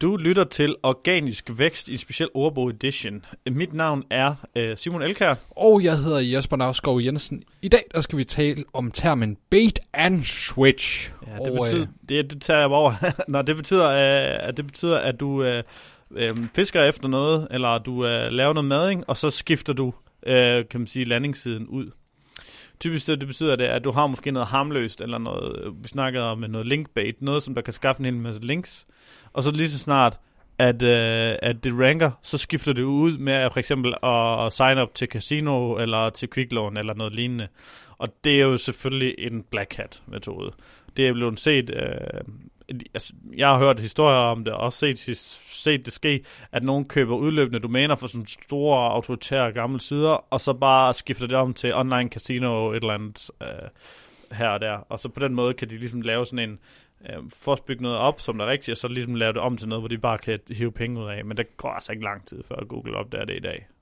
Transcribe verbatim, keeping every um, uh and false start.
Du lytter til Organisk Vækst i speciel ordbog edition. Mit navn er øh, Simon Elkær. Og jeg hedder Jesper Nauskov Jensen. I dag der skal vi tale om termen bait and switch. Ja, det, og, betyder, øh, det, det tager jeg over. Nå, det betyder, øh, at det betyder, at du øh, øh, fisker efter noget, eller du øh, laver noget mading, og så skifter du øh, kan man sige, landingssiden ud. Typisk det betyder det, at du har måske noget harmløst, eller noget, vi snakkede om noget linkbait, noget som der kan skaffe en hel masse links, og så lige så snart, at, øh, at det ranker, så skifter det ud med for eksempel at, at sign up til casino, eller til kviklån, eller noget lignende. Og det er jo selvfølgelig en black hat metode. Det er blevet set, øh, altså, jeg har hørt historier om det, og også set, set det ske, at nogen køber udløbende domæner for sådan store, autoritære gamle sider, og så bare skifter det om til online casino, et eller andet øh, her og der. Og så på den måde kan de ligesom lave sådan en, øh, forsbygge noget op, som der er rigtigt, og så ligesom lave det om til noget, hvor de bare kan hive penge ud af. Men det går altså ikke lang tid, før Google opdager det i dag.